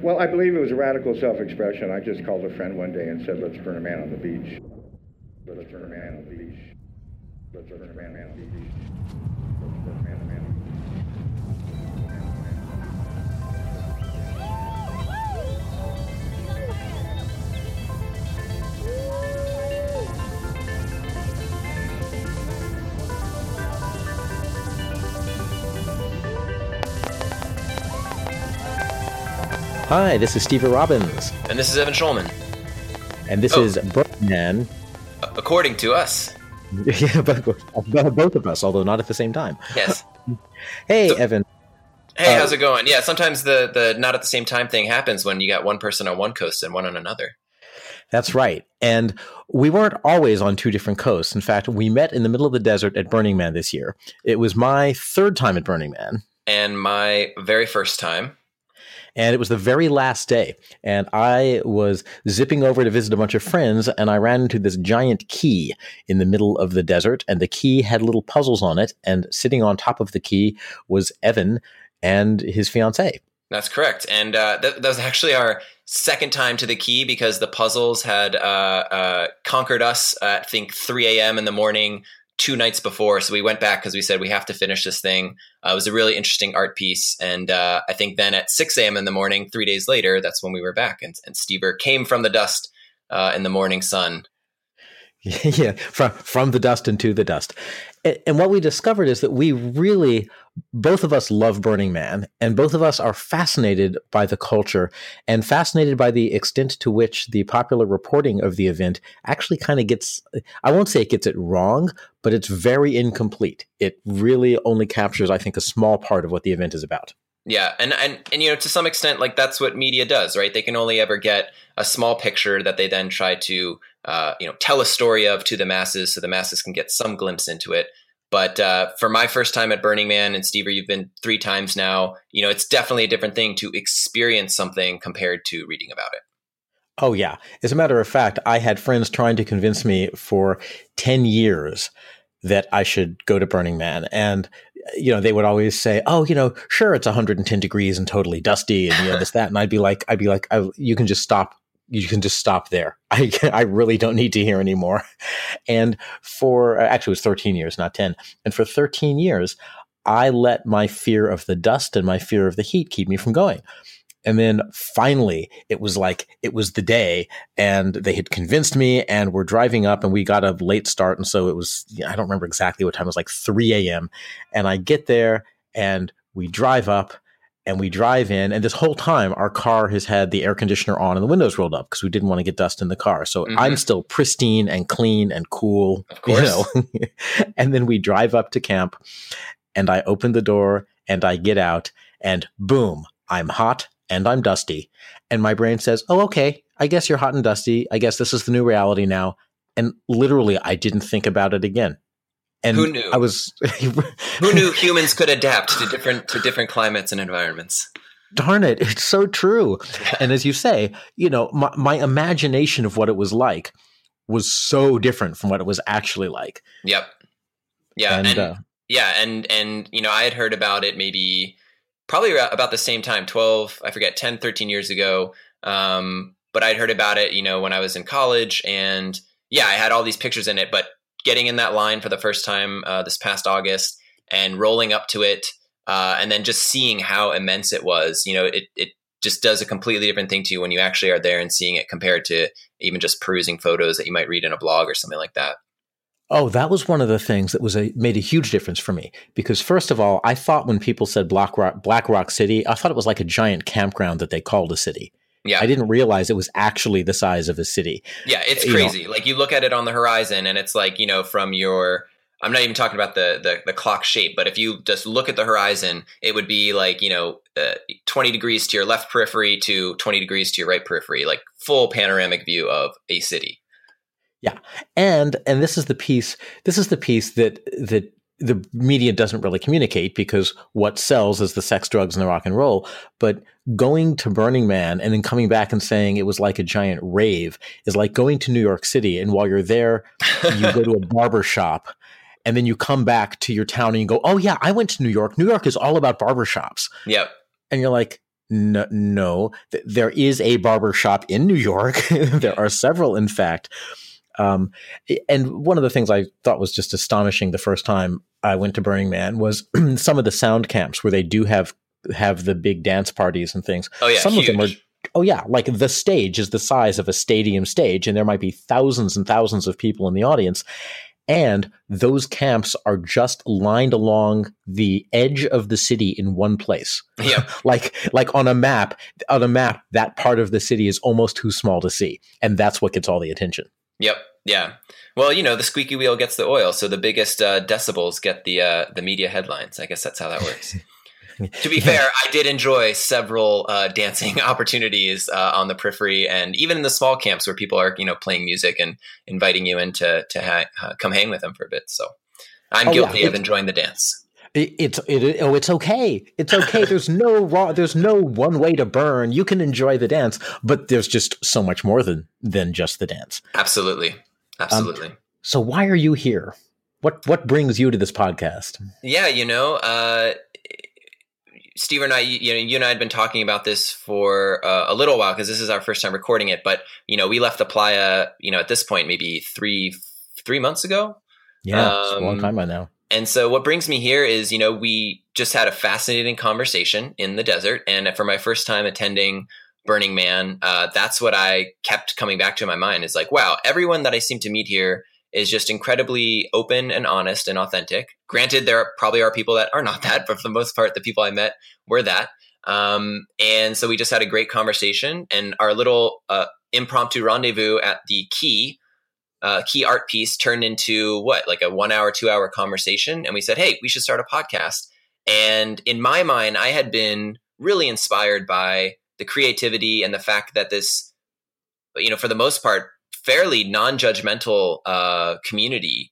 Well, I believe it was radical self-expression. I just called a friend one day and said, let's burn a man on the beach. Let's burn a man on the beach. Let's burn a man on the beach. Let's burn a man on the beach. Hi, this is Stever Robbins. And this is Evan Shulman. And this is Burning Man. According to us. Yeah, both of us, although not at the same time. Yes. Hey, Evan. Hey, how's it going? Yeah, sometimes the not at the same time thing happens when you got one person on one coast and one on another. That's right. And we weren't always on two different coasts. In fact, we met in the middle of the desert at Burning Man this year. It was my third time at Burning Man. And my very first time. And it was the very last day, and I was zipping over to visit a bunch of friends, and I ran into this giant key in the middle of the desert, and the key had little puzzles on it, and sitting on top of the key was Evan and his fiancée. That's correct, and that was actually our second time to the key because the puzzles had conquered us at, I think, 3 a.m. in the morning, 2 nights before, so we went back because we said we have to finish this thing. It was a really interesting art piece, and I think then at 6 a.m. in the morning, 3 days later, that's when we were back, and Stever came from the dust in the morning sun. Yeah, from the dust into the dust. And what we discovered is that we really, both of us love Burning Man, and both of us are fascinated by the culture and fascinated by the extent to which the popular reporting of the event actually kind of gets, I won't say it gets it wrong, but it's very incomplete. It really only captures, I think, a small part of what the event is about. Yeah, and you know, to some extent, like that's what media does, right? They can only ever get a small picture that they then try to tell a story of to the masses, so the masses can get some glimpse into it. But for my first time at Burning Man, and Stever, you've been 3 times now. You know, it's definitely a different thing to experience something compared to reading about it. Oh yeah, as a matter of fact, I had friends trying to convince me for 10 years that I should go to Burning Man, and you know, they would always say, oh, you know, sure, it's 110 degrees and totally dusty and, you know, this, that. And I'd be like, you can just stop. You can just stop there. I really don't need to hear anymore. And for, actually it was 13 years, not 10. And for 13 years, I let my fear of the dust and my fear of the heat keep me from going. And then finally, it was the day, and they had convinced me, and we're driving up, and we got a late start. And so it was, I don't remember exactly what time, it was like 3 a.m. And I get there, and we drive up, and we drive in. And this whole time, our car has had the air conditioner on and the windows rolled up because we didn't want to get dust in the car. So I'm still pristine and clean and cool. Of course. You know? And then we drive up to camp, and I open the door, and I get out, and boom, I'm hot. And I'm dusty. And my brain says, oh, okay, I guess you're hot and dusty. I guess this is the new reality now. And literally, I didn't think about it again. And who knew? Who knew humans could adapt to different climates and environments? Darn it. It's so true. And as you say, you know, my imagination of what it was like was so different from what it was actually like. Yep. Yeah. And you know, I had heard about it maybe – probably about the same time, 10, 13 years ago. But I'd heard about it, you know, when I was in college, and yeah, I had all these pictures in it, but getting in that line for the first time this past August and rolling up to it and then just seeing how immense it was, you know, it just does a completely different thing to you when you actually are there and seeing it compared to even just perusing photos that you might read in a blog or something like that. Oh, that was one of the things that was made a huge difference for me, because first of all, I thought when people said Black Rock City, I thought it was like a giant campground that they called a city. Yeah, I didn't realize it was actually the size of a city. Yeah, it's crazy. You know, like you look at it on the horizon, and it's like, you know, from your, I'm not even talking about the clock shape, but if you just look at the horizon, it would be like, you know, 20 degrees to your left periphery to 20 degrees to your right periphery, like full panoramic view of a city. Yeah. And this is the piece that the media doesn't really communicate, because what sells is the sex, drugs, and the rock and roll. But going to Burning Man and then coming back and saying it was like a giant rave is like going to New York City. And while you're there, you go to a barber shop, and then you come back to your town and you go, oh yeah, I went to New York. New York is all about barbershops. Yep. And you're like, No, there is a barber shop in New York. There are several, in fact. And one of the things I thought was just astonishing the first time I went to Burning Man was some of the sound camps where they do have the big dance parties and things. Oh yeah, some huge. Of them are. Oh yeah, like the stage is the size of a stadium stage, and there might be thousands and thousands of people in the audience. And those camps are just lined along the edge of the city in one place. Yeah. like on a map, that part of the city is almost too small to see. And that's what gets all the attention. Yep. Yeah. Well, the squeaky wheel gets the oil. So the biggest decibels get the media headlines. I guess that's how that works. To be fair, I did enjoy several dancing opportunities on the periphery, and even in the small camps where people are, playing music and inviting you in to come hang with them for a bit. So I'm guilty of enjoying the dance. It's okay. It's okay. There's no one way to burn. You can enjoy the dance, but there's just so much more than just the dance. Absolutely. So why are you here? What brings you to this podcast? Yeah, Stever and I, you and I had been talking about this for a little while because this is our first time recording it. But, we left the playa, at this point, maybe three months ago. Yeah, it's a long time by now. And so what brings me here is, we just had a fascinating conversation in the desert. And for my first time attending Burning Man, that's what I kept coming back to in my mind is like, wow, everyone that I seem to meet here is just incredibly open and honest and authentic. Granted, there probably are people that are not that, but for the most part, the people I met were that. And so we just had a great conversation, and our little impromptu rendezvous at the key art piece turned into like a 1 hour, 2 hour conversation. And we said, hey, we should start a podcast. And in my mind, I had been really inspired by the creativity and the fact that this, for the most part, fairly non-judgmental community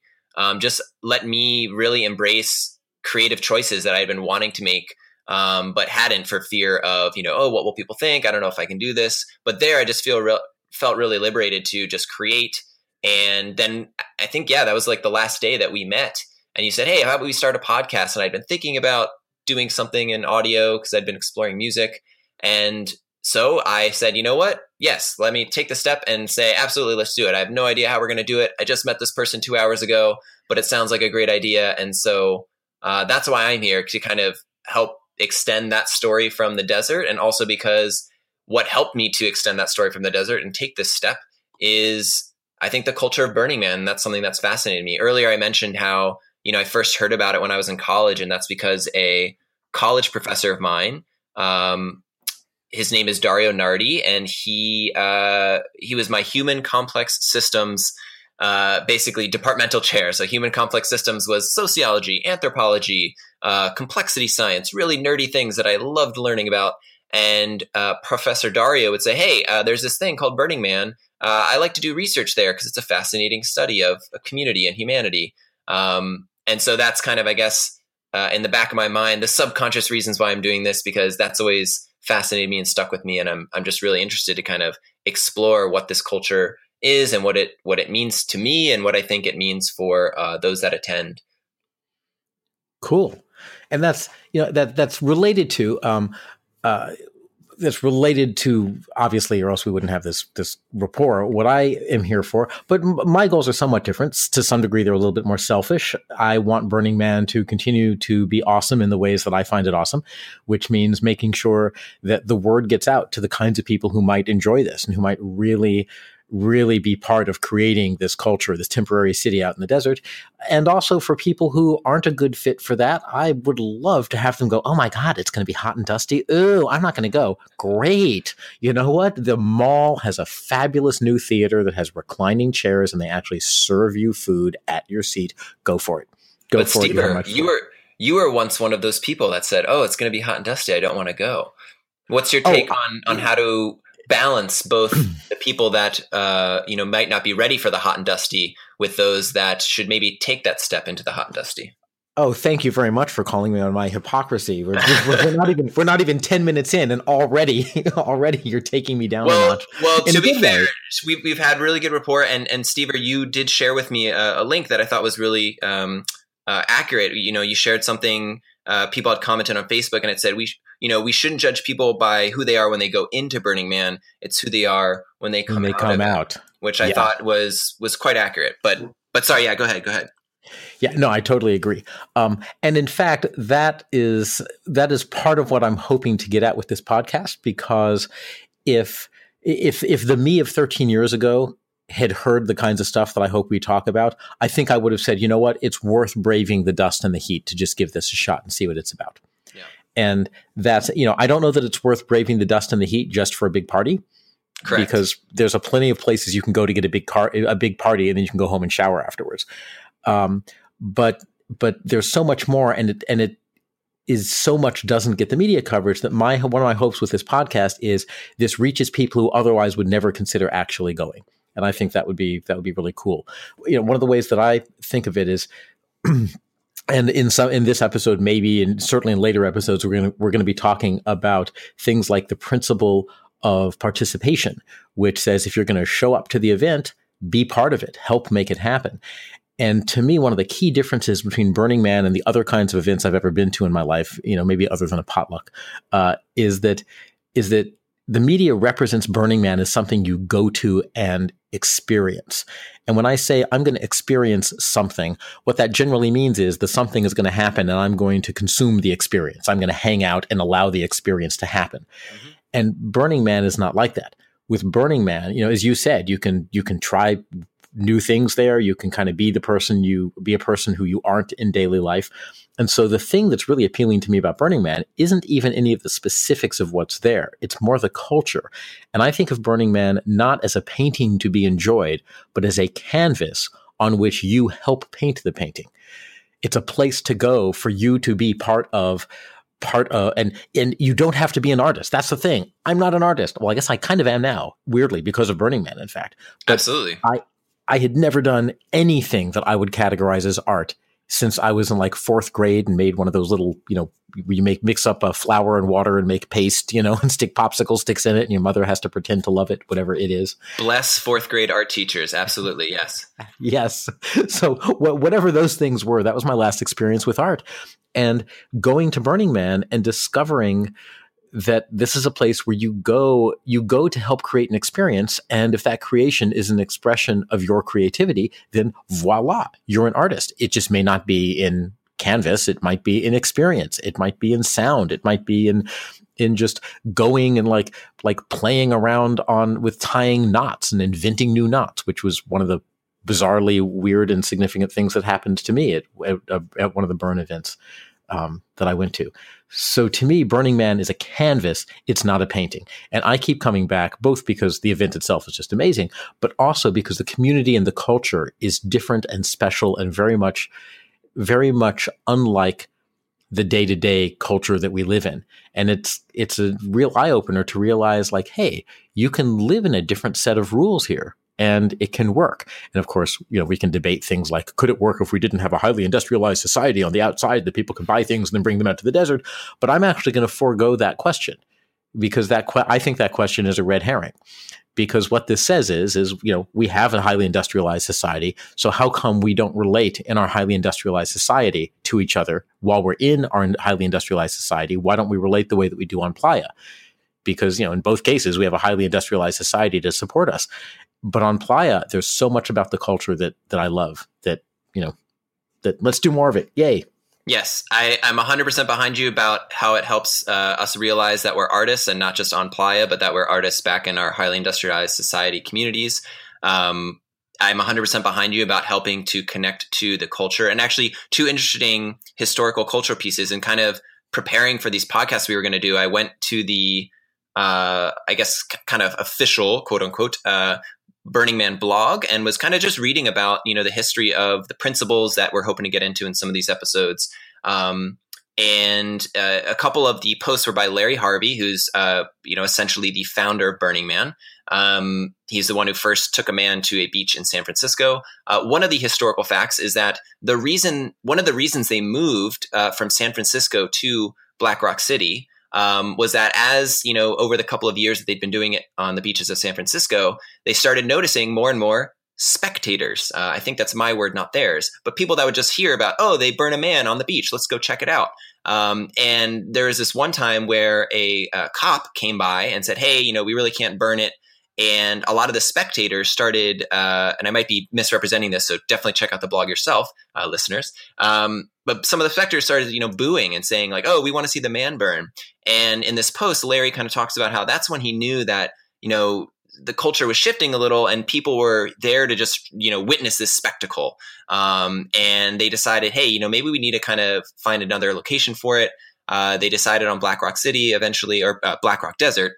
just let me really embrace creative choices that I had been wanting to make, but hadn't for fear of, what will people think? I don't know if I can do this. But there I just felt really liberated to just create. And then I think, that was like the last day that we met. And you said, hey, how about we start a podcast? And I'd been thinking about doing something in audio because I'd been exploring music. And so I said, you know what? Yes, let me take the step and say, absolutely, let's do it. I have no idea how we're going to do it. I just met this person 2 hours ago, but it sounds like a great idea. And so that's why I'm here, to kind of help extend that story from the desert. And also because what helped me to extend that story from the desert and take this step is, I think, the culture of Burning Man. That's something that's fascinated me. Earlier, I mentioned how, I first heard about it when I was in college. And that's because a college professor of mine, his name is Dario Nardi, and he was my human complex systems, basically departmental chair. So human complex systems was sociology, anthropology, complexity science, really nerdy things that I loved learning about. And Professor Dario would say, hey, there's this thing called Burning Man. I like to do research there because it's a fascinating study of a community and humanity. And so that's kind of, I guess, in the back of my mind, the subconscious reasons why I'm doing this, because that's always fascinated me and stuck with me. And I'm just really interested to kind of explore what this culture is and what it means to me and what I think it means for those that attend. Cool. And that's, that's related to, obviously, or else we wouldn't have this rapport, what I am here for. But my goals are somewhat different. To some degree, they're a little bit more selfish. I want Burning Man to continue to be awesome in the ways that I find it awesome, which means making sure that the word gets out to the kinds of people who might enjoy this and who might really, really be part of creating this culture, this temporary city out in the desert. And also for people who aren't a good fit for that, I would love to have them go, oh my God, it's going to be hot and dusty. Ooh, I'm not going to go. Great. You know what? The mall has a fabulous new theater that has reclining chairs, and they actually serve you food at your seat. Go for it. Go but for Stever, it. You were once one of those people that said, oh, it's going to be hot and dusty, I don't want to go. What's your take on how to balance both the people that might not be ready for the hot and dusty with those that should maybe take that step into the hot and dusty? Oh, thank you very much for calling me on my hypocrisy. We're not even 10 minutes in, and already you're taking me down a notch. Well, to be fair, we've had really good rapport, and Stever, you did share with me a link that I thought was really accurate. You shared something people had commented on Facebook, and it said you know, we shouldn't judge people by who they are when they go into Burning Man. It's who they are when they come out, which I thought was quite accurate. But sorry, yeah, go ahead. Yeah, no, I totally agree. And in fact, that is part of what I'm hoping to get at with this podcast, because if the me of 13 years ago had heard the kinds of stuff that I hope we talk about, I think I would have said, you know what, it's worth braving the dust and the heat to just give this a shot and see what it's about. Yeah. And that's, you know, I don't know that it's worth braving the dust and the heat just for a big party. Correct. Because there's a plenty of places you can go to get a big party and then you can go home and shower afterwards. But there's so much more, and it is so much doesn't get the media coverage that one of my hopes with this podcast is this reaches people who otherwise would never consider actually going. And I think that would be really cool. You know, one of the ways that I think of it is, and in this episode maybe, and certainly in later episodes, we're going to be talking about things like the principle of participation, which says if you're going to show up to the event, be part of it, help make it happen. And to me, one of the key differences between Burning Man and the other kinds of events I've ever been to in my life, you know, maybe other than a potluck, is that the media represents Burning Man as something you go to and experience. And when I say I'm going to experience something, what that generally means is the something is going to happen and I'm going to consume the experience. I'm going to hang out and allow the experience to happen. Mm-hmm. And Burning Man is not like that. With Burning Man, you know, as you said, you can try new things there. You can kind of be a person who you aren't in daily life. And so the thing that's really appealing to me about Burning Man isn't even any of the specifics of what's there. It's more the culture. And I think of Burning Man not as a painting to be enjoyed, but as a canvas on which you help paint the painting. It's a place to go for you to be part of, and you don't have to be an artist. That's the thing. I'm not an artist. Well, I guess I kind of am now, weirdly, because of Burning Man, in fact. But absolutely. I had never done anything that I would categorize as art since I was in like fourth grade and made one of those little, you know, where you mix up a flour and water and make paste, you know, and stick popsicle sticks in it and your mother has to pretend to love it, whatever it is. Bless fourth grade art teachers. Absolutely. Yes. Yes. So whatever those things were, that was my last experience with art. And going to Burning Man and discovering that this is a place where you go to help create an experience. And if that creation is an expression of your creativity, then voila, you're an artist. It just may not be in canvas. It might be in experience. It might be in sound. It might be in just going and like playing around with tying knots and inventing new knots, which was one of the bizarrely weird and significant things that happened to me at one of the Burn events that I went to. So to me, Burning Man is a canvas. It's not a painting. And I keep coming back, both because the event itself is just amazing, but also because the community and the culture is different and special and very much unlike the day-to-day culture that we live in. And it's a real eye-opener to realize, like, hey, you can live in a different set of rules here. And it can work. And of course, you know, we can debate things like, could it work if we didn't have a highly industrialized society on the outside that people can buy things and then bring them out to the desert? But I'm actually going to forego that question, because I think that question is a red herring. Because what this says is, you know, we have a highly industrialized society. So how come we don't relate in our highly industrialized society to each other while we're in our highly industrialized society? Why don't we relate the way that we do on Playa? Because, you know, in both cases, we have a highly industrialized society to support us. But on Playa, there's so much about the culture that I love that, you know, that let's do more of it. Yay. Yes. I'm 100% behind you about how it helps us realize that we're artists and not just on Playa, but that we're artists back in our highly industrialized society communities. I'm 100% behind you about helping to connect to the culture, and actually two interesting historical cultural pieces. And kind of preparing for these podcasts we were going to do, I went to the, I guess, kind of official, quote unquote, Burning Man blog, and was kind of just reading about, you know, the history of the principles that we're hoping to get into in some of these episodes. And a couple of the posts were by Larry Harvey, who's, you know, essentially the founder of Burning Man. He's the one who first took a man to a beach in San Francisco. One of the historical facts is that one of the reasons they moved from San Francisco to Black Rock City was that, as you know, over the couple of years that they'd been doing it on the beaches of San Francisco, they started noticing more and more spectators. I think that's my word, not theirs, but people that would just hear about, oh, they burn a man on the beach. Let's go check it out. And there was this one time where a cop came by and said, hey, you know, we really can't burn it. And a lot of the spectators started, and I might be misrepresenting this, so definitely check out the blog yourself, listeners. But some of the spectators started, you know, booing and saying like, oh, we want to see the man burn. And in this post, Larry kind of talks about how that's when he knew that, you know, the culture was shifting a little and people were there to just, you know, witness this spectacle. And they decided, hey, you know, maybe we need to kind of find another location for it. They decided on Black Rock City eventually, or Black Rock Desert,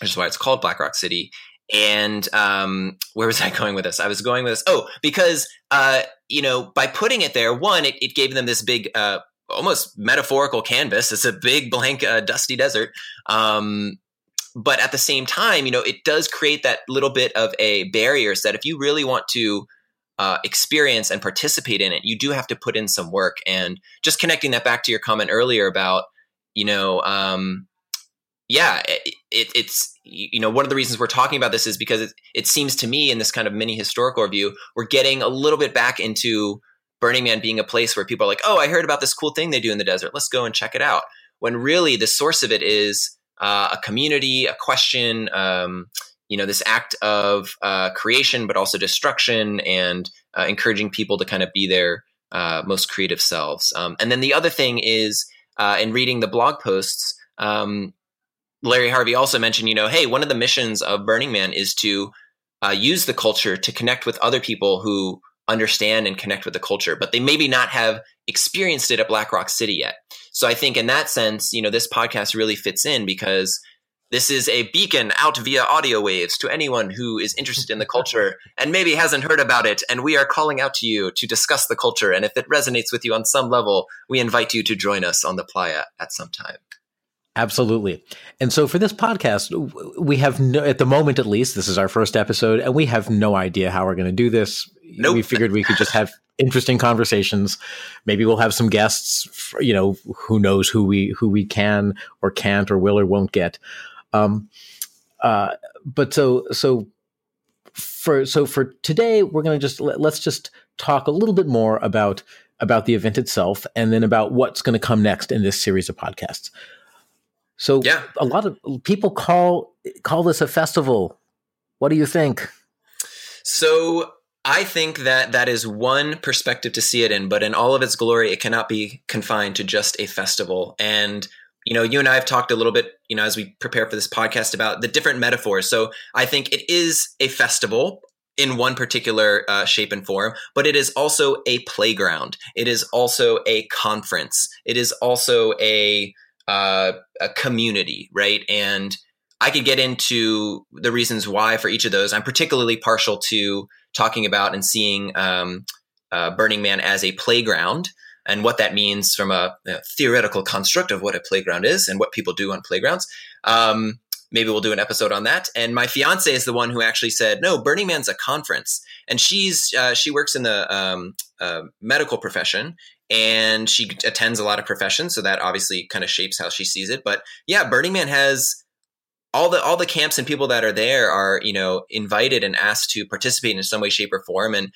which is why it's called Black Rock City. And where was I going with this? I was going with this. Oh, because, you know, by putting it there, one, it gave them this big, almost metaphorical canvas. It's a big blank, dusty desert. But at the same time, you know, it does create that little bit of a barrier so that if you really want to experience and participate in it, you do have to put in some work. And just connecting that back to your comment earlier about, you know, it's, you know, one of the reasons we're talking about this is because it seems to me in this kind of mini historical review, we're getting a little bit back into Burning Man being a place where people are like, oh, I heard about this cool thing they do in the desert. Let's go and check it out. When really the source of it is a community, a question, you know, this act of creation, but also destruction and encouraging people to kind of be their most creative selves. And then the other thing is in reading the blog posts, Larry Harvey also mentioned, you know, hey, one of the missions of Burning Man is to use the culture to connect with other people who understand and connect with the culture, but they maybe not have experienced it at Black Rock City yet. So I think in that sense, you know, this podcast really fits in because this is a beacon out via audio waves to anyone who is interested in the culture and maybe hasn't heard about it. And we are calling out to you to discuss the culture. And if it resonates with you on some level, we invite you to join us on the playa at some time. Absolutely. And so for this podcast, we have no, at the moment, at least, this is our first episode and we have no idea how we're going to do this. Nope. We figured we could just have interesting conversations. Maybe we'll have some guests, for, you know, who knows who we can or can't or will or won't get. But so for today, we're going to just, let's just talk a little bit more about the event itself and then about what's going to come next in this series of podcasts. So yeah. A lot of people call this a festival. What do you think? So I think that is one perspective to see it in, but in all of its glory, it cannot be confined to just a festival. And, you know, you and I have talked a little bit, you know, as we prepare for this podcast about the different metaphors. So I think it is a festival in one particular shape and form, but it is also a playground. It is also a conference. It is also a community, right? And I could get into the reasons why for each of those. I'm particularly partial to talking about and seeing Burning Man as a playground and what that means from a theoretical construct of what a playground is and what people do on playgrounds. Maybe we'll do an episode on that. And my fiance is the one who actually said, no, Burning Man's a conference. And she works in the medical profession and she attends a lot of professions. So that obviously kind of shapes how she sees it. But yeah, Burning Man has all the camps and people that are there are, you know, invited and asked to participate in some way, shape or form. And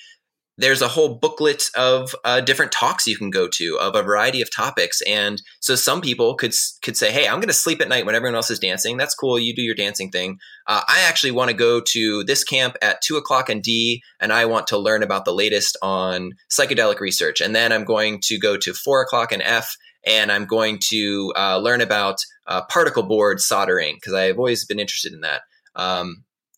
there's a whole booklet of different talks you can go to of a variety of topics. And so some people could say, hey, I'm going to sleep at night when everyone else is dancing. That's cool. You do your dancing thing. I actually want to go to this camp at 2:00 in D, and I want to learn about the latest on psychedelic research. And then I'm going to go to 4:00 in F, and I'm going to learn about particle board soldering because I've always been interested in that.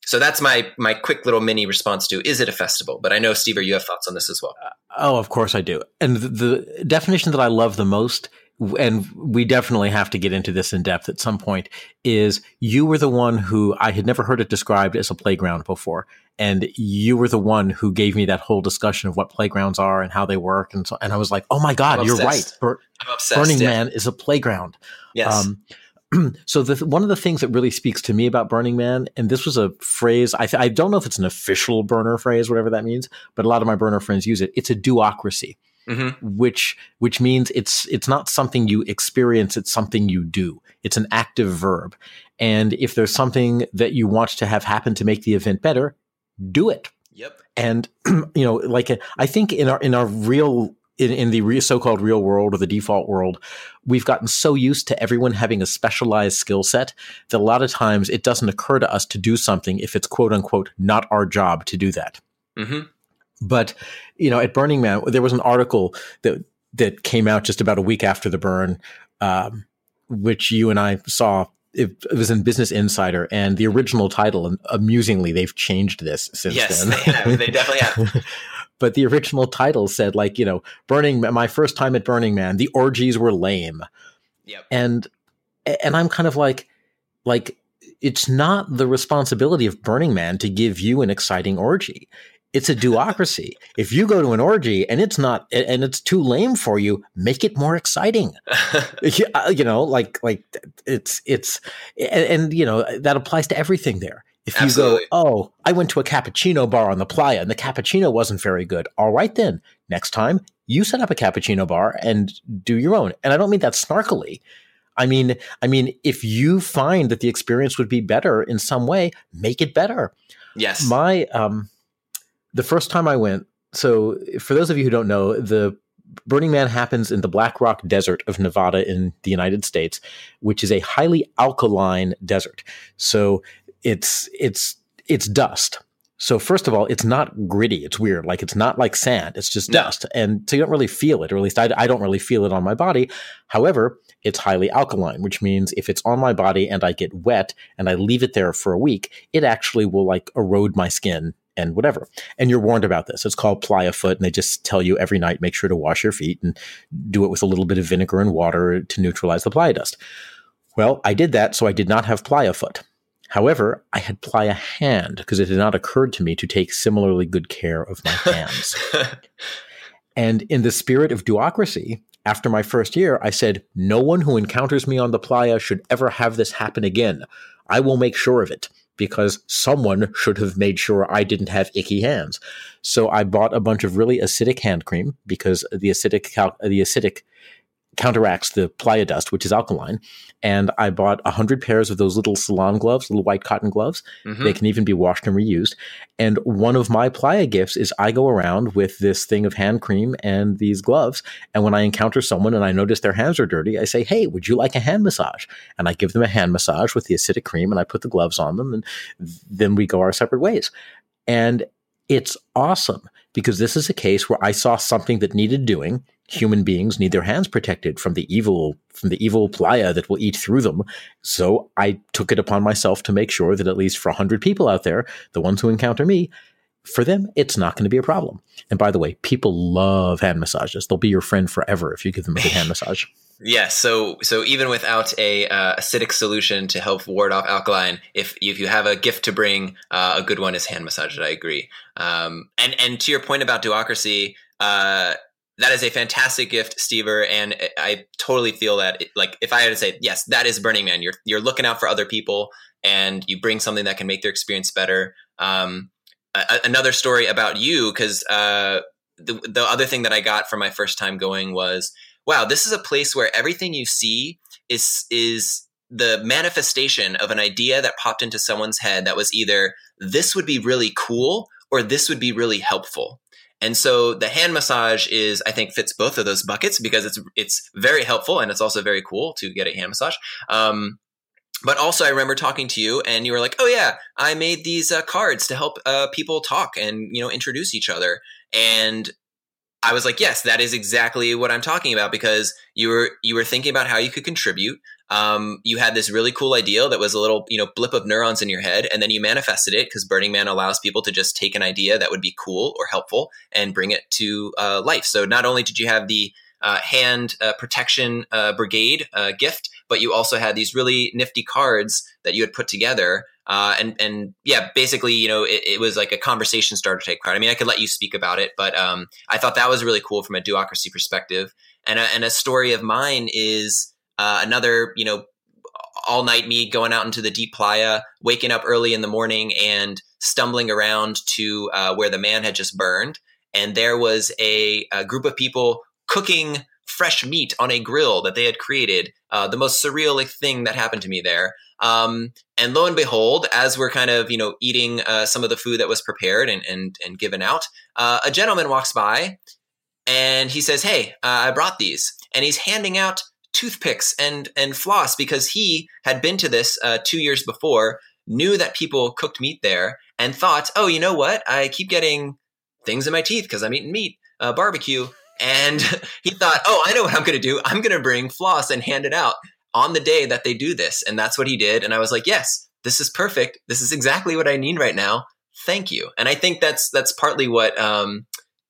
So that's my quick little mini response to, is it a festival? But I know, Stever, you have thoughts on this as well. Oh, of course I do. And the definition that I love the most, and we definitely have to get into this in depth at some point, is you were the one who, I had never heard it described as a playground before. And you were the one who gave me that whole discussion of what playgrounds are and how they work. And so, and I was like, oh my God, you're right. Burning Man is a playground. Yes. So one of the things that really speaks to me about Burning Man, and this was a phrase, I don't know if it's an official burner phrase, whatever that means, but a lot of my burner friends use it. It's a duocracy, which means it's not something you experience. It's something you do. It's an active verb. And if there's something that you want to have happen to make the event better, do it. Yep. And, you know, like, I think in the so-called real world or the default world, we've gotten so used to everyone having a specialized skill set that a lot of times it doesn't occur to us to do something if it's quote unquote not our job to do that. Mm-hmm. But, you know, at Burning Man, there was an article that came out just about a week after the burn, which you and I saw. It was in Business Insider, and the original title, and amusingly, they've changed this since then. Yes, they have. They definitely have. But the original title said, like, you know, Burning Man, my first time at Burning Man, the orgies were lame. Yep. And I'm kind of like, it's not the responsibility of Burning Man to give you an exciting orgy. It's a duocracy. If you go to an orgy and it's too lame for you, make it more exciting. You know, like it's, and you know, that applies to everything there. If Absolutely. You go, oh, I went to a cappuccino bar on the playa and the cappuccino wasn't very good. All right, then next time you set up a cappuccino bar and do your own. And I don't mean that snarkily. I mean, if you find that the experience would be better in some way, make it better. Yes. The first time I went, so for those of you who don't know, the Burning Man happens in the Black Rock Desert of Nevada in the United States, which is a highly alkaline desert. So it's dust. So first of all, it's not gritty. It's weird. Like, it's not like sand. It's just dust. And so you don't really feel it, or at least I don't really feel it on my body. However, it's highly alkaline, which means if it's on my body and I get wet and I leave it there for a week, it actually will like erode my skin and whatever. And you're warned about this. It's called playa foot, and they just tell you every night, make sure to wash your feet and do it with a little bit of vinegar and water to neutralize the playa dust. Well, I did that, so I did not have playa foot. However, I had playa hand because it had not occurred to me to take similarly good care of my hands. And in the spirit of duocracy, after my first year, I said, no one who encounters me on the playa should ever have this happen again. I will make sure of it, because someone should have made sure I didn't have icky hands. So I bought a bunch of really acidic hand cream because the acidic counteracts the playa dust, which is alkaline. And I bought 100 pairs of those little salon gloves, little white cotton gloves. Mm-hmm. They can even be washed and reused. And one of my playa gifts is I go around with this thing of hand cream and these gloves. And when I encounter someone and I notice their hands are dirty, I say, hey, would you like a hand massage? And I give them a hand massage with the acidic cream, and I put the gloves on them, and then we go our separate ways. And it's awesome, because this is a case where I saw something that needed doing. Human beings need their hands protected from the evil playa that will eat through them. So I took it upon myself to make sure that at least for 100 people out there, the ones who encounter me, for them, it's not going to be a problem. And by the way, people love hand massages. They'll be your friend forever if you give them a good hand massage. Yeah. So even without a acidic solution to help ward off alkaline, if you have a gift to bring, a good one is hand massages. I agree. And to your point about duocracy, that is a fantastic gift, Stever, and I totally feel that. Like, if I had to say, yes, that is Burning Man. You're looking out for other people, and you bring something that can make their experience better. Another story about you, because the other thing that I got from my first time going was, wow, this is a place where everything you see is the manifestation of an idea that popped into someone's head that was either this would be really cool or this would be really helpful. And so the hand massage is, I think, fits both of those buckets, because it's very helpful and it's also very cool to get a hand massage. But also I remember talking to you and you were like, oh yeah, I made these cards to help people talk and, you know, introduce each other. And I was like, yes, that is exactly what I'm talking about, because you were thinking about how you could contribute. You had this really cool idea that was a little, you know, blip of neurons in your head, and then you manifested it, because Burning Man allows people to just take an idea that would be cool or helpful and bring it to life. So not only did you have the hand protection brigade gift, but you also had these really nifty cards that you had put together. And yeah, basically, you know, it was like a conversation starter type card. I mean, I could let you speak about it, but I thought that was really cool from a duocracy perspective. And a story of mine is another, you know, all night me going out into the deep playa, waking up early in the morning and stumbling around to where the man had just burned. And there was a group of people cooking fresh meat on a grill that they had created. The most surreal thing that happened to me there. And lo and behold, as we're kind of, eating some of the food that was prepared and given out, a gentleman walks by and he says, "Hey, I brought these." And he's handing out toothpicks and floss because he had been to this 2 years before, knew that people cooked meat there and thought, "Oh, you know what? I keep getting things in my teeth because I'm eating meat, barbecue." And he thought, "Oh, I know what I'm going to do. I'm going to bring floss and hand it out on the day that they do this." And that's what he did. And I was like, yes, this is perfect. This is exactly what I need right now. Thank you. And I think that's partly what,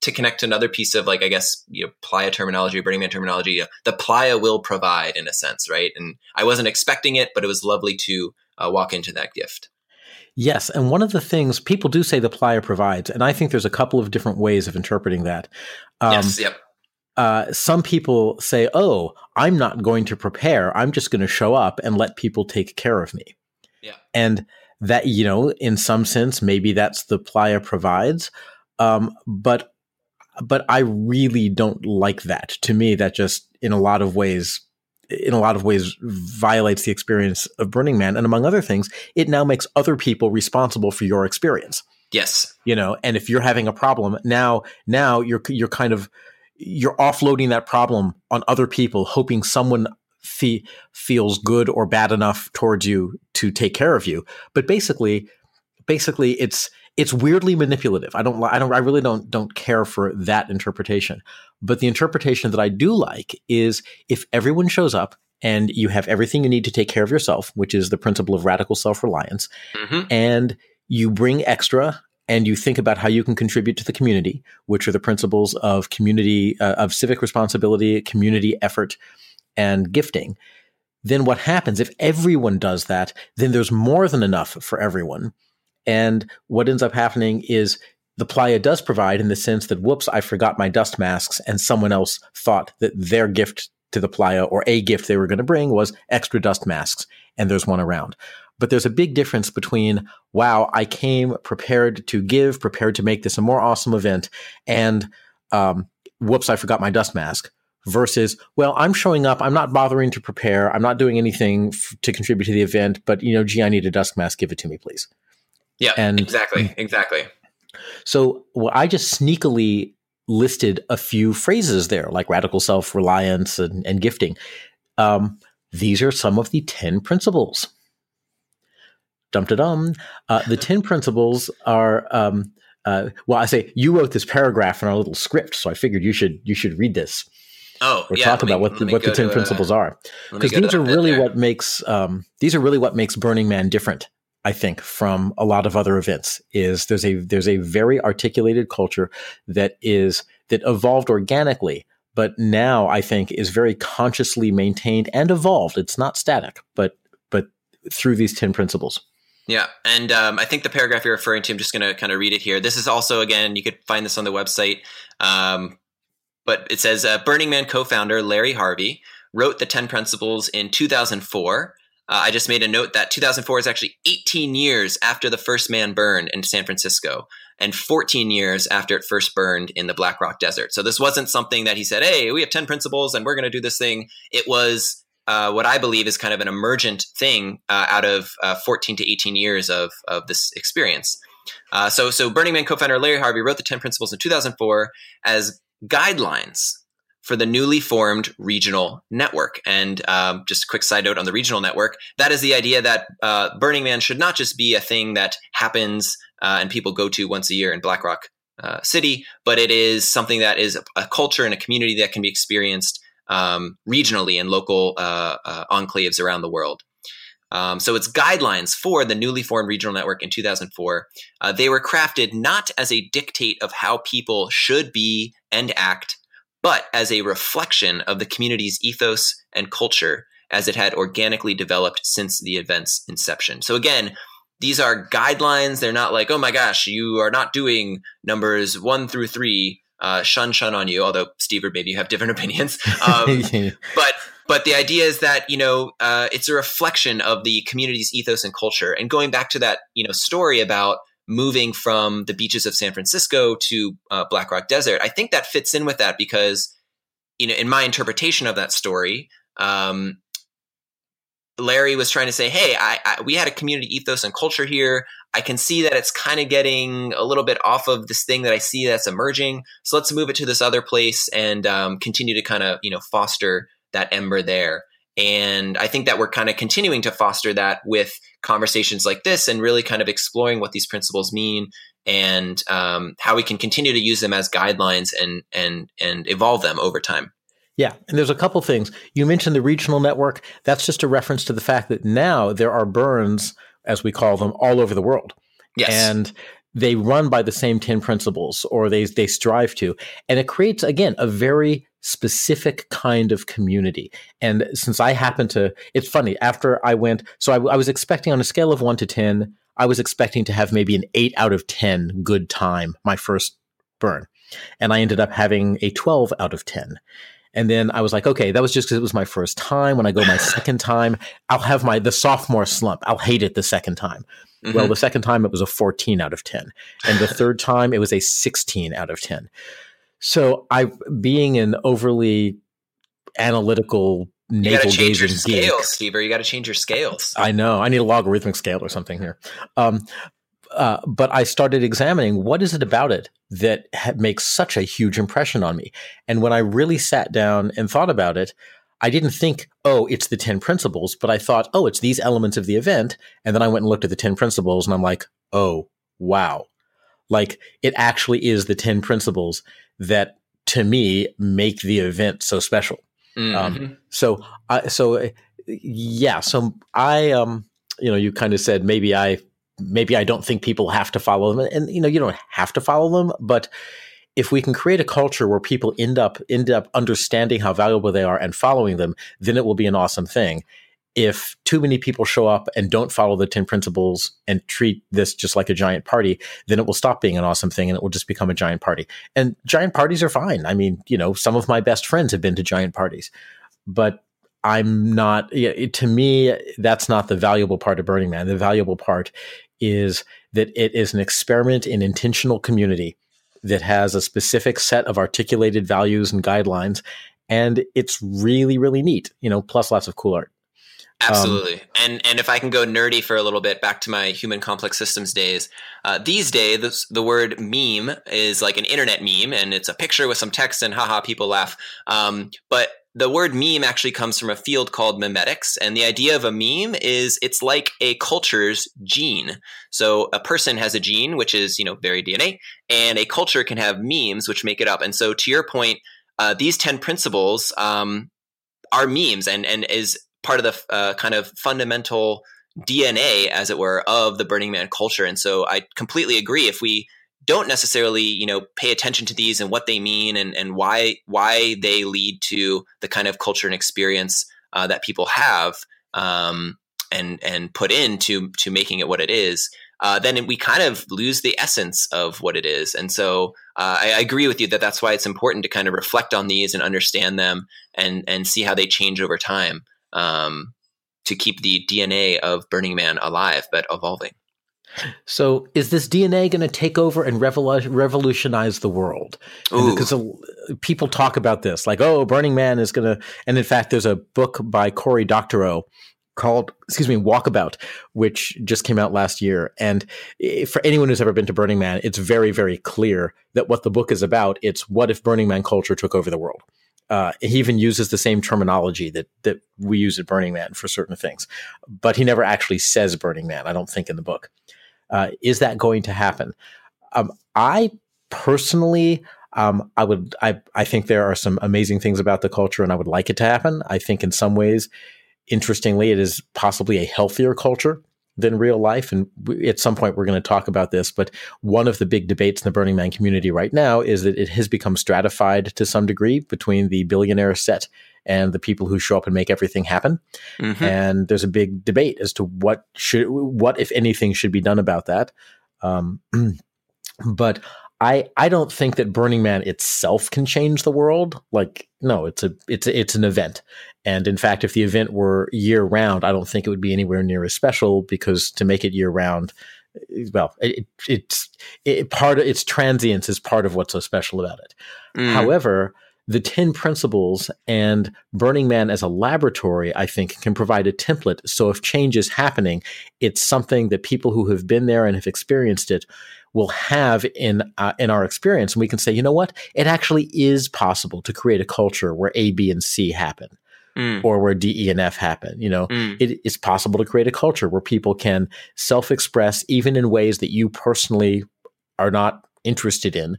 to connect to another piece of Playa terminology, Burning Man terminology, the Playa will provide in a sense, right? And I wasn't expecting it, but it was lovely to walk into that gift. Yes. And one of the things people do say the Playa provides, and I think there's a couple of different ways of interpreting that. Yes. Yep. Some people say, "Oh, I'm not going to prepare. I'm just going to show up and let people take care of me." Yeah. And that, in some sense, maybe that's the Playa provides. But I really don't like that. To me, that just in a lot of ways violates the experience of Burning Man. And among other things, it now makes other people responsible for your experience. Yes. And if you're having a problem now you're offloading that problem on other people, hoping someone feels good or bad enough towards you to take care of you. But basically it's weirdly manipulative. I really don't care for that interpretation. But the interpretation that I do like is if everyone shows up and you have everything you need to take care of yourself, which is the principle of radical self-reliance, mm-hmm. and you bring extra and you think about how you can contribute to the community, which are the principles of community, of civic responsibility, community effort, and gifting. Then what happens if everyone does that? Then there's more than enough for everyone. And what ends up happening is the Playa does provide in the sense that, whoops, I forgot my dust masks, and someone else thought that their gift to the Playa or a gift they were going to bring was extra dust masks, and there's one around. But there's a big difference between, wow, I came prepared to give, prepared to make this a more awesome event, and whoops, I forgot my dust mask, versus, well, I'm showing up, I'm not bothering to prepare, I'm not doing anything to contribute to the event, but, gee, I need a dust mask, give it to me, please. Yeah, and exactly. So I just sneakily listed a few phrases there, like radical self-reliance and gifting. These are some of the 10 principles. Dum-da-dum. The 10 principles are, I say you wrote this paragraph in our little script, so I figured you should read this. Oh, or yeah. Talk about what the 10 principles are. Because these are really what makes Burning Man different, I think, from a lot of other events, is there's a very articulated culture that evolved organically, but now I think is very consciously maintained and evolved. It's not static, but through these 10 principles. Yeah. And I think the paragraph you're referring to, I'm just going to kind of read it here. This is also, again, you could find this on the website, but it says Burning Man co-founder Larry Harvey wrote the 10 principles in 2004. I just made a note that 2004 is actually 18 years after the first man burned in San Francisco and 14 years after it first burned in the Black Rock Desert. So this wasn't something that he said, "Hey, we have 10 principles and we're going to do this thing." It was what I believe is kind of an emergent thing out of 14 to 18 years of this experience. So Burning Man co-founder Larry Harvey wrote the 10 principles in 2004 as guidelines for the newly formed regional network. And just a quick side note on the regional network, that is the idea that Burning Man should not just be a thing that happens and people go to once a year in Black Rock City, but it is something that is a culture and a community that can be experienced regionally in local enclaves around the world. So it's guidelines for the newly formed regional network in 2004. They were crafted not as a dictate of how people should be and act, but as a reflection of the community's ethos and culture as it had organically developed since the event's inception. So again, these are guidelines. They're not like, "Oh my gosh, you are not doing numbers 1 through 3, shun on you," although Stever, maybe you have different opinions. But the idea is that, it's a reflection of the community's ethos and culture. And going back to that, story about moving from the beaches of San Francisco to Black Rock Desert, I think that fits in with that because you know, in my interpretation of that story, Larry was trying to say, hey, we had a community ethos and culture here. I can see that it's kind of getting a little bit off of this thing that I see that's emerging. So let's move it to this other place and continue to kind of, you know, foster that ember there. And I think that we're kind of continuing to foster that with conversations like this and really kind of exploring what these principles mean and how we can continue to use them as guidelines and evolve them over time. Yeah. And there's a couple things. You mentioned the regional network. That's just a reference to the fact that now there are burns, as we call them, all over the world. Yes. And they run by the same 10 principles, or they strive to. And it creates, again, a very specific kind of community. And since I happen to, it's funny, after I went, so I was expecting on a scale of 1 to 10, I was expecting to have maybe an 8 out of 10 good time, my first burn. And I ended up having a 12 out of 10. And then I was like, okay, that was just because it was my first time. When I go my second time, I'll have the sophomore slump. I'll hate it the second time. Mm-hmm. Well, the second time it was a 14 out of 10. And the third time it was a 16 out of 10. So being an overly analytical navel-gazing geek. You got to change your scales, Stever. You got to change your scales. I know. I need a logarithmic scale or something here. But I started examining what is it about it that makes such a huge impression on me. And when I really sat down and thought about it, I didn't think, oh, it's the 10 principles, but I thought, oh, it's these elements of the event. And then I went and looked at the 10 principles and I'm like, oh, wow. Like, it actually is the 10 principles that to me make the event so special. Mm-hmm. So I, you know, you kind of said maybe I don't think people have to follow them. And, you know, you don't have to follow them. But if we can create a culture where people end up understanding how valuable they are and following them, then it will be an awesome thing. If too many people show up and don't follow the 10 principles and treat this just like a giant party, then it will stop being an awesome thing and it will just become a giant party. And giant parties are fine. I mean, you know, some of my best friends have been to giant parties. But I'm not, to me, that's not the valuable part of Burning Man. The valuable part is that it is an experiment in intentional community that has a specific set of articulated values and guidelines. And it's really, really neat, you know, plus lots of cool art. Absolutely. And if I can go nerdy for a little bit, back to my human complex systems days, these days, the word meme is like an internet meme, and it's a picture with some text and haha, people laugh. But the word meme actually comes from a field called memetics. And the idea of a meme is it's like a culture's gene. So a person has a gene, which is, you know, very DNA, and a culture can have memes, which make it up. And so to your point, these 10 principles are memes and is part of the kind of fundamental DNA, as it were, of the Burning Man culture. And so I completely agree. If we don't necessarily, you know, pay attention to these and what they mean and why they lead to the kind of culture and experience that people have and put into making it what it is, then we kind of lose the essence of what it is. And so I agree with you that that's why it's important to kind of reflect on these and understand them and see how they change over time to keep the DNA of Burning Man alive but evolving. So is this DNA going to take over and revolutionize the world? Because people talk about this, like, oh, Burning Man is going to – and in fact, there's a book by Cory Doctorow called – Walkabout, which just came out last year. And for anyone who's ever been to Burning Man, it's very, very clear that what the book is about, it's what if Burning Man culture took over the world. He even uses the same terminology that we use at Burning Man for certain things. But he never actually says Burning Man, I don't think, in the book. Is that going to happen? I personally, I think there are some amazing things about the culture, and I would like it to happen. I think in some ways, interestingly, it is possibly a healthier culture than real life. And at some point, we're going to talk about this. But one of the big debates in the Burning Man community right now is that it has become stratified to some degree between the billionaire set and the people who show up and make everything happen. Mm-hmm. And there's a big debate as to what, if anything, should be done about that. But I don't think that Burning Man itself can change the world. Like, no, it's an event. And in fact, if the event were year round, I don't think it would be anywhere near as special, because to make it year round, well, it's part of its transience is part of what's so special about it. Mm. However, the 10 principles and Burning Man as a laboratory, I think, can provide a template. So if change is happening, it's something that people who have been there and have experienced it will have in our experience. And we can say, you know what? It actually is possible to create a culture where A, B, and C happen. Mm. Or where D, E, and F happen. You know, It is possible to create a culture where people can self-express even in ways that you personally are not interested in,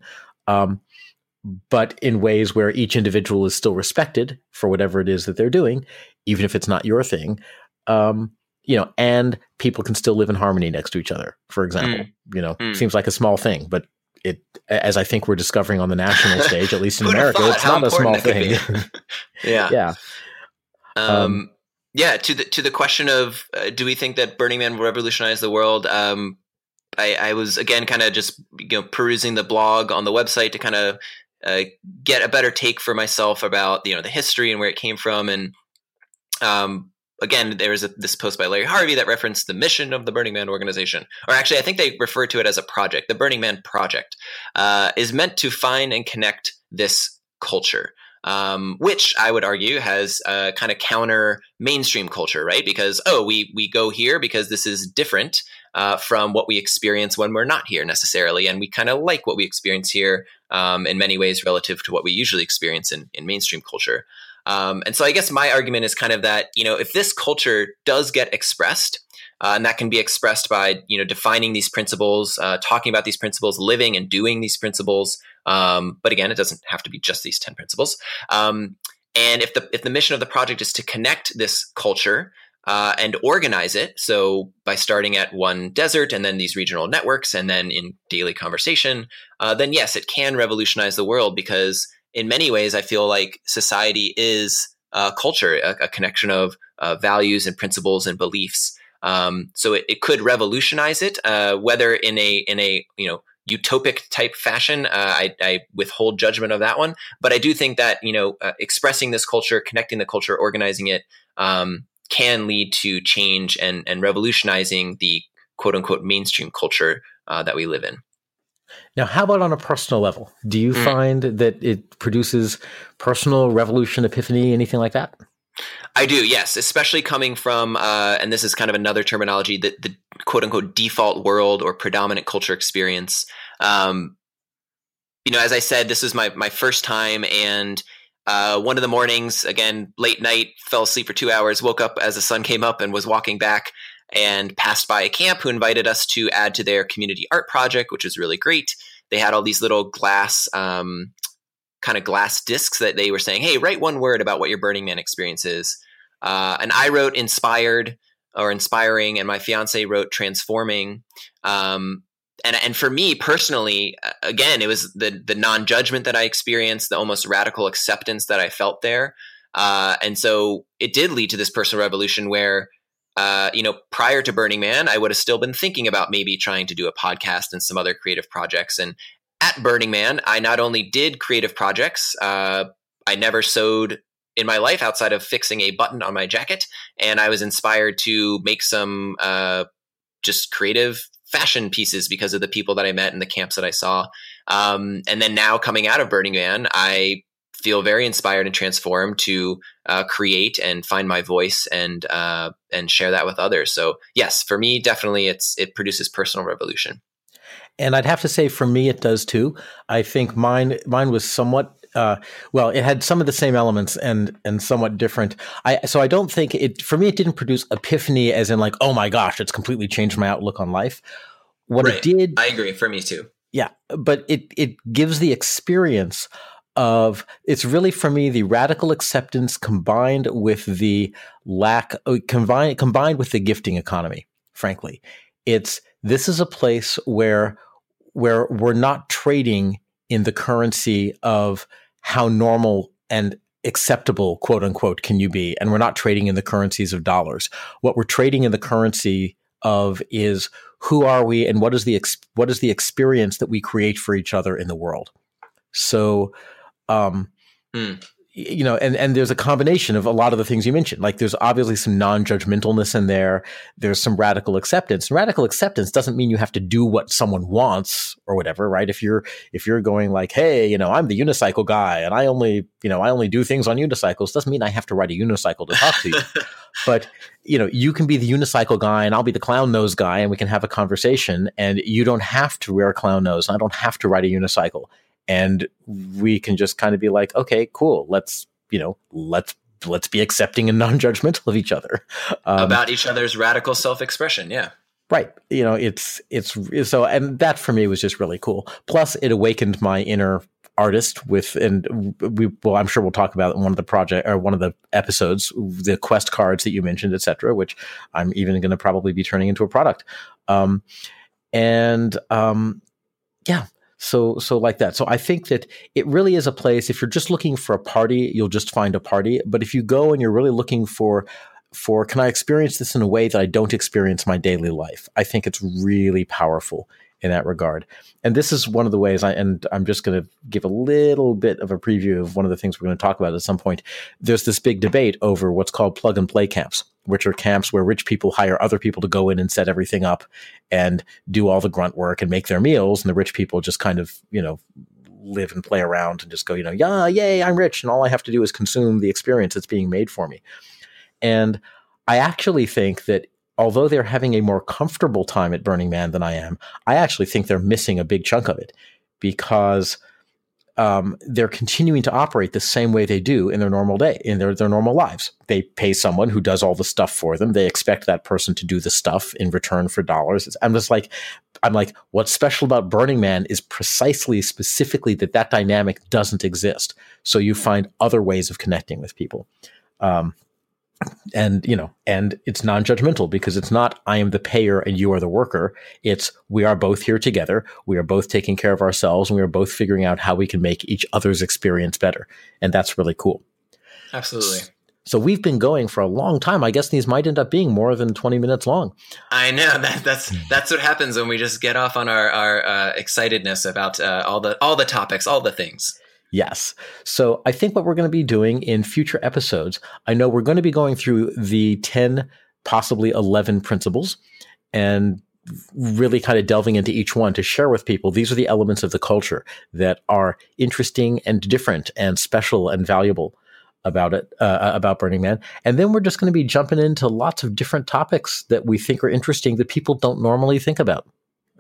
but in ways where each individual is still respected for whatever it is that they're doing, even if it's not your thing. You know, and people can still live in harmony next to each other, for example. You know, seems like a small thing, but it, as I think we're discovering on the national stage, at least in America, it's not a small thing. Yeah. Yeah. To the question of do we think that Burning Man will revolutionize the world? I was again kind of just perusing the blog on the website to kind of get a better take for myself about the history and where it came from. And again, there was this post by Larry Harvey that referenced the mission of the Burning Man organization, or actually I think they refer to it as a project. The Burning Man project is meant to find and connect this culture, which I would argue has kind of counter mainstream culture, right? Because, we go here because this is different from what we experience when we're not here necessarily. And we kind of like what we experience here in many ways relative to what we usually experience in mainstream culture. And so I guess my argument is kind of that, if this culture does get expressed, and that can be expressed by, defining these principles, talking about these principles, living and doing these principles. But again, it doesn't have to be just these 10 principles. And if the mission of the project is to connect this culture, and organize it, so by starting at one desert and then these regional networks and then in daily conversation, then yes, it can revolutionize the world, because in many ways, I feel like society is culture, a connection of values and principles and beliefs. So it could revolutionize it, whether in a utopic type fashion. I withhold judgment of that one, but I do think that expressing this culture, connecting the culture, organizing it can lead to change and revolutionizing the quote unquote mainstream culture that we live in. Now, how about on a personal level? Do you find that it produces personal revolution, epiphany, anything like that? I do, yes, especially coming from, and this is kind of another terminology, the quote-unquote default world or predominant culture experience. As I said, this is my first time, and one of the mornings, again, late night, fell asleep for 2 hours, woke up as the sun came up and was walking back, and passed by a camp who invited us to add to their community art project, which was really great. They had all these little glass, kind of glass discs that they were saying, hey, write one word about what your Burning Man experience is. And I wrote inspired or inspiring, and my fiance wrote transforming. And for me personally, again, it was the non-judgment that I experienced, the almost radical acceptance that I felt there. And so it did lead to this personal revolution where, prior to Burning Man, I would have still been thinking about maybe trying to do a podcast and some other creative projects. And at Burning Man, I not only did creative projects, I never sewed in my life outside of fixing a button on my jacket. And I was inspired to make some just creative fashion pieces because of the people that I met and the camps that I saw. And then now coming out of Burning Man, I feel very inspired and transformed to create and find my voice and share that with others. So yes, for me, definitely it produces personal revolution. And I'd have to say for me, it does too. I think mine was somewhat, it had some of the same elements and somewhat different. So I don't think it didn't produce epiphany as in like, oh my gosh, it's completely changed my outlook on life. What right. It did. I agree, for me too. Yeah. But it gives the experience of, it's really for me the radical acceptance combined with the lack, combined with the gifting economy. Frankly, this is a place where we're not trading in the currency of how normal and acceptable, quote unquote, can you be, and we're not trading in the currencies of dollars. What we're trading in the currency of is who are we, and what is the experience that we create for each other in the world. So. you know, and there's a combination of a lot of the things you mentioned. Like there's obviously some non-judgmentalness in there. There's some radical acceptance. And radical acceptance doesn't mean you have to do what someone wants or whatever, right? If you're going like, hey, you know, I'm the unicycle guy and I only do things on unicycles, doesn't mean I have to ride a unicycle to talk to you. But, you know, you can be the unicycle guy and I'll be the clown nose guy and we can have a conversation, and you don't have to wear a clown nose and I don't have to ride a unicycle. And we can just kind of be like, okay, cool. Let's be accepting and non-judgmental of each other, about each other's radical self-expression. Yeah. Right. You know, it's so, and that for me was just really cool. Plus it awakened my inner artist I'm sure we'll talk about in one of the episodes, the quest cards that you mentioned, et cetera, which I'm even going to probably be turning into a product. Yeah. So like that. So I think that it really is a place, if you're just looking for a party, you'll just find a party. But if you go and you're really looking for can I experience this in a way that I don't experience my daily life? I think it's really powerful in that regard. And this is one of the ways, I'm just going to give a little bit of a preview of one of the things we're going to talk about at some point. There's this big debate over what's called plug and play camps, which are camps where rich people hire other people to go in and set everything up and do all the grunt work and make their meals. And the rich people just kind of, you know, live and play around and just go, you know, yeah, yay, I'm rich. And all I have to do is consume the experience that's being made for me. And I actually think that although they're having a more comfortable time at Burning Man than I am, I actually think they're missing a big chunk of it, because they're continuing to operate the same way they do in their normal day, in their normal lives. They pay someone who does all the stuff for them. They expect that person to do the stuff in return for dollars. I'm like, what's special about Burning Man is specifically that dynamic doesn't exist. So you find other ways of connecting with people. And, you know, and it's non-judgmental, because it's not, I am the payer and you are the worker. It's, we are both here together. We are both taking care of ourselves, and we are both figuring out how we can make each other's experience better. And that's really cool. Absolutely. So we've been going for a long time. I guess these might end up being more than 20 minutes long. I know that's what happens when we just get off on our excitedness about all the topics, all the things. Yes. So I think what we're going to be doing in future episodes, I know we're going to be going through the 10, possibly 11 principles, and really kind of delving into each one to share with people. These are the elements of the culture that are interesting and different and special and valuable about Burning Man. And then we're just going to be jumping into lots of different topics that we think are interesting that people don't normally think about.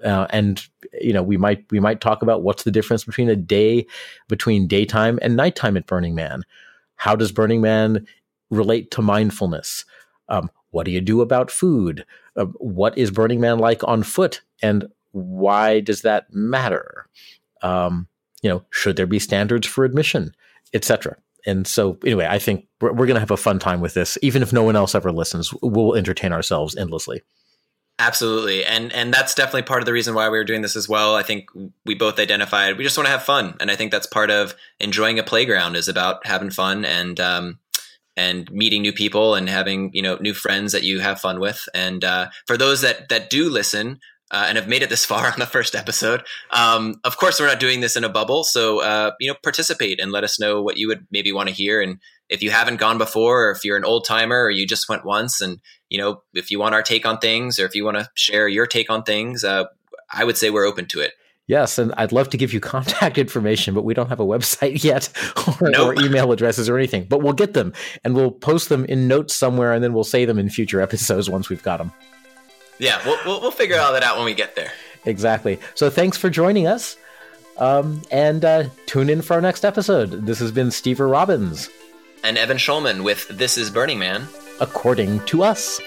And you know, we might talk about what's the difference between daytime and nighttime at Burning Man. How does Burning Man relate to mindfulness? What do you do about food? What is Burning Man like on foot, and why does that matter? You know, should there be standards for admission, etc.? And so, anyway, I think we're going to have a fun time with this. Even if no one else ever listens, we'll entertain ourselves endlessly. Absolutely. And that's definitely part of the reason why we were doing this as well. I think we both identified, we just want to have fun. And I think that's part of enjoying a playground, is about having fun and meeting new people and having, you know, new friends that you have fun with. And for those that do listen and have made it this far on the first episode, of course, we're not doing this in a bubble. So, you know, participate and let us know what you would maybe want to hear. And if you haven't gone before, or if you're an old timer or you just went once, and, you know, if you want our take on things, or if you want to share your take on things, I would say we're open to it. Yes. And I'd love to give you contact information, but we don't have a website yet or email addresses or anything, but we'll get them and we'll post them in notes somewhere. And then we'll say them in future episodes once we've got them. Yeah. We'll figure all that out when we get there. Exactly. So thanks for joining us. And tune in for our next episode. This has been Stever Robbins. And Evan Shulman with This is Burning Man. According to us.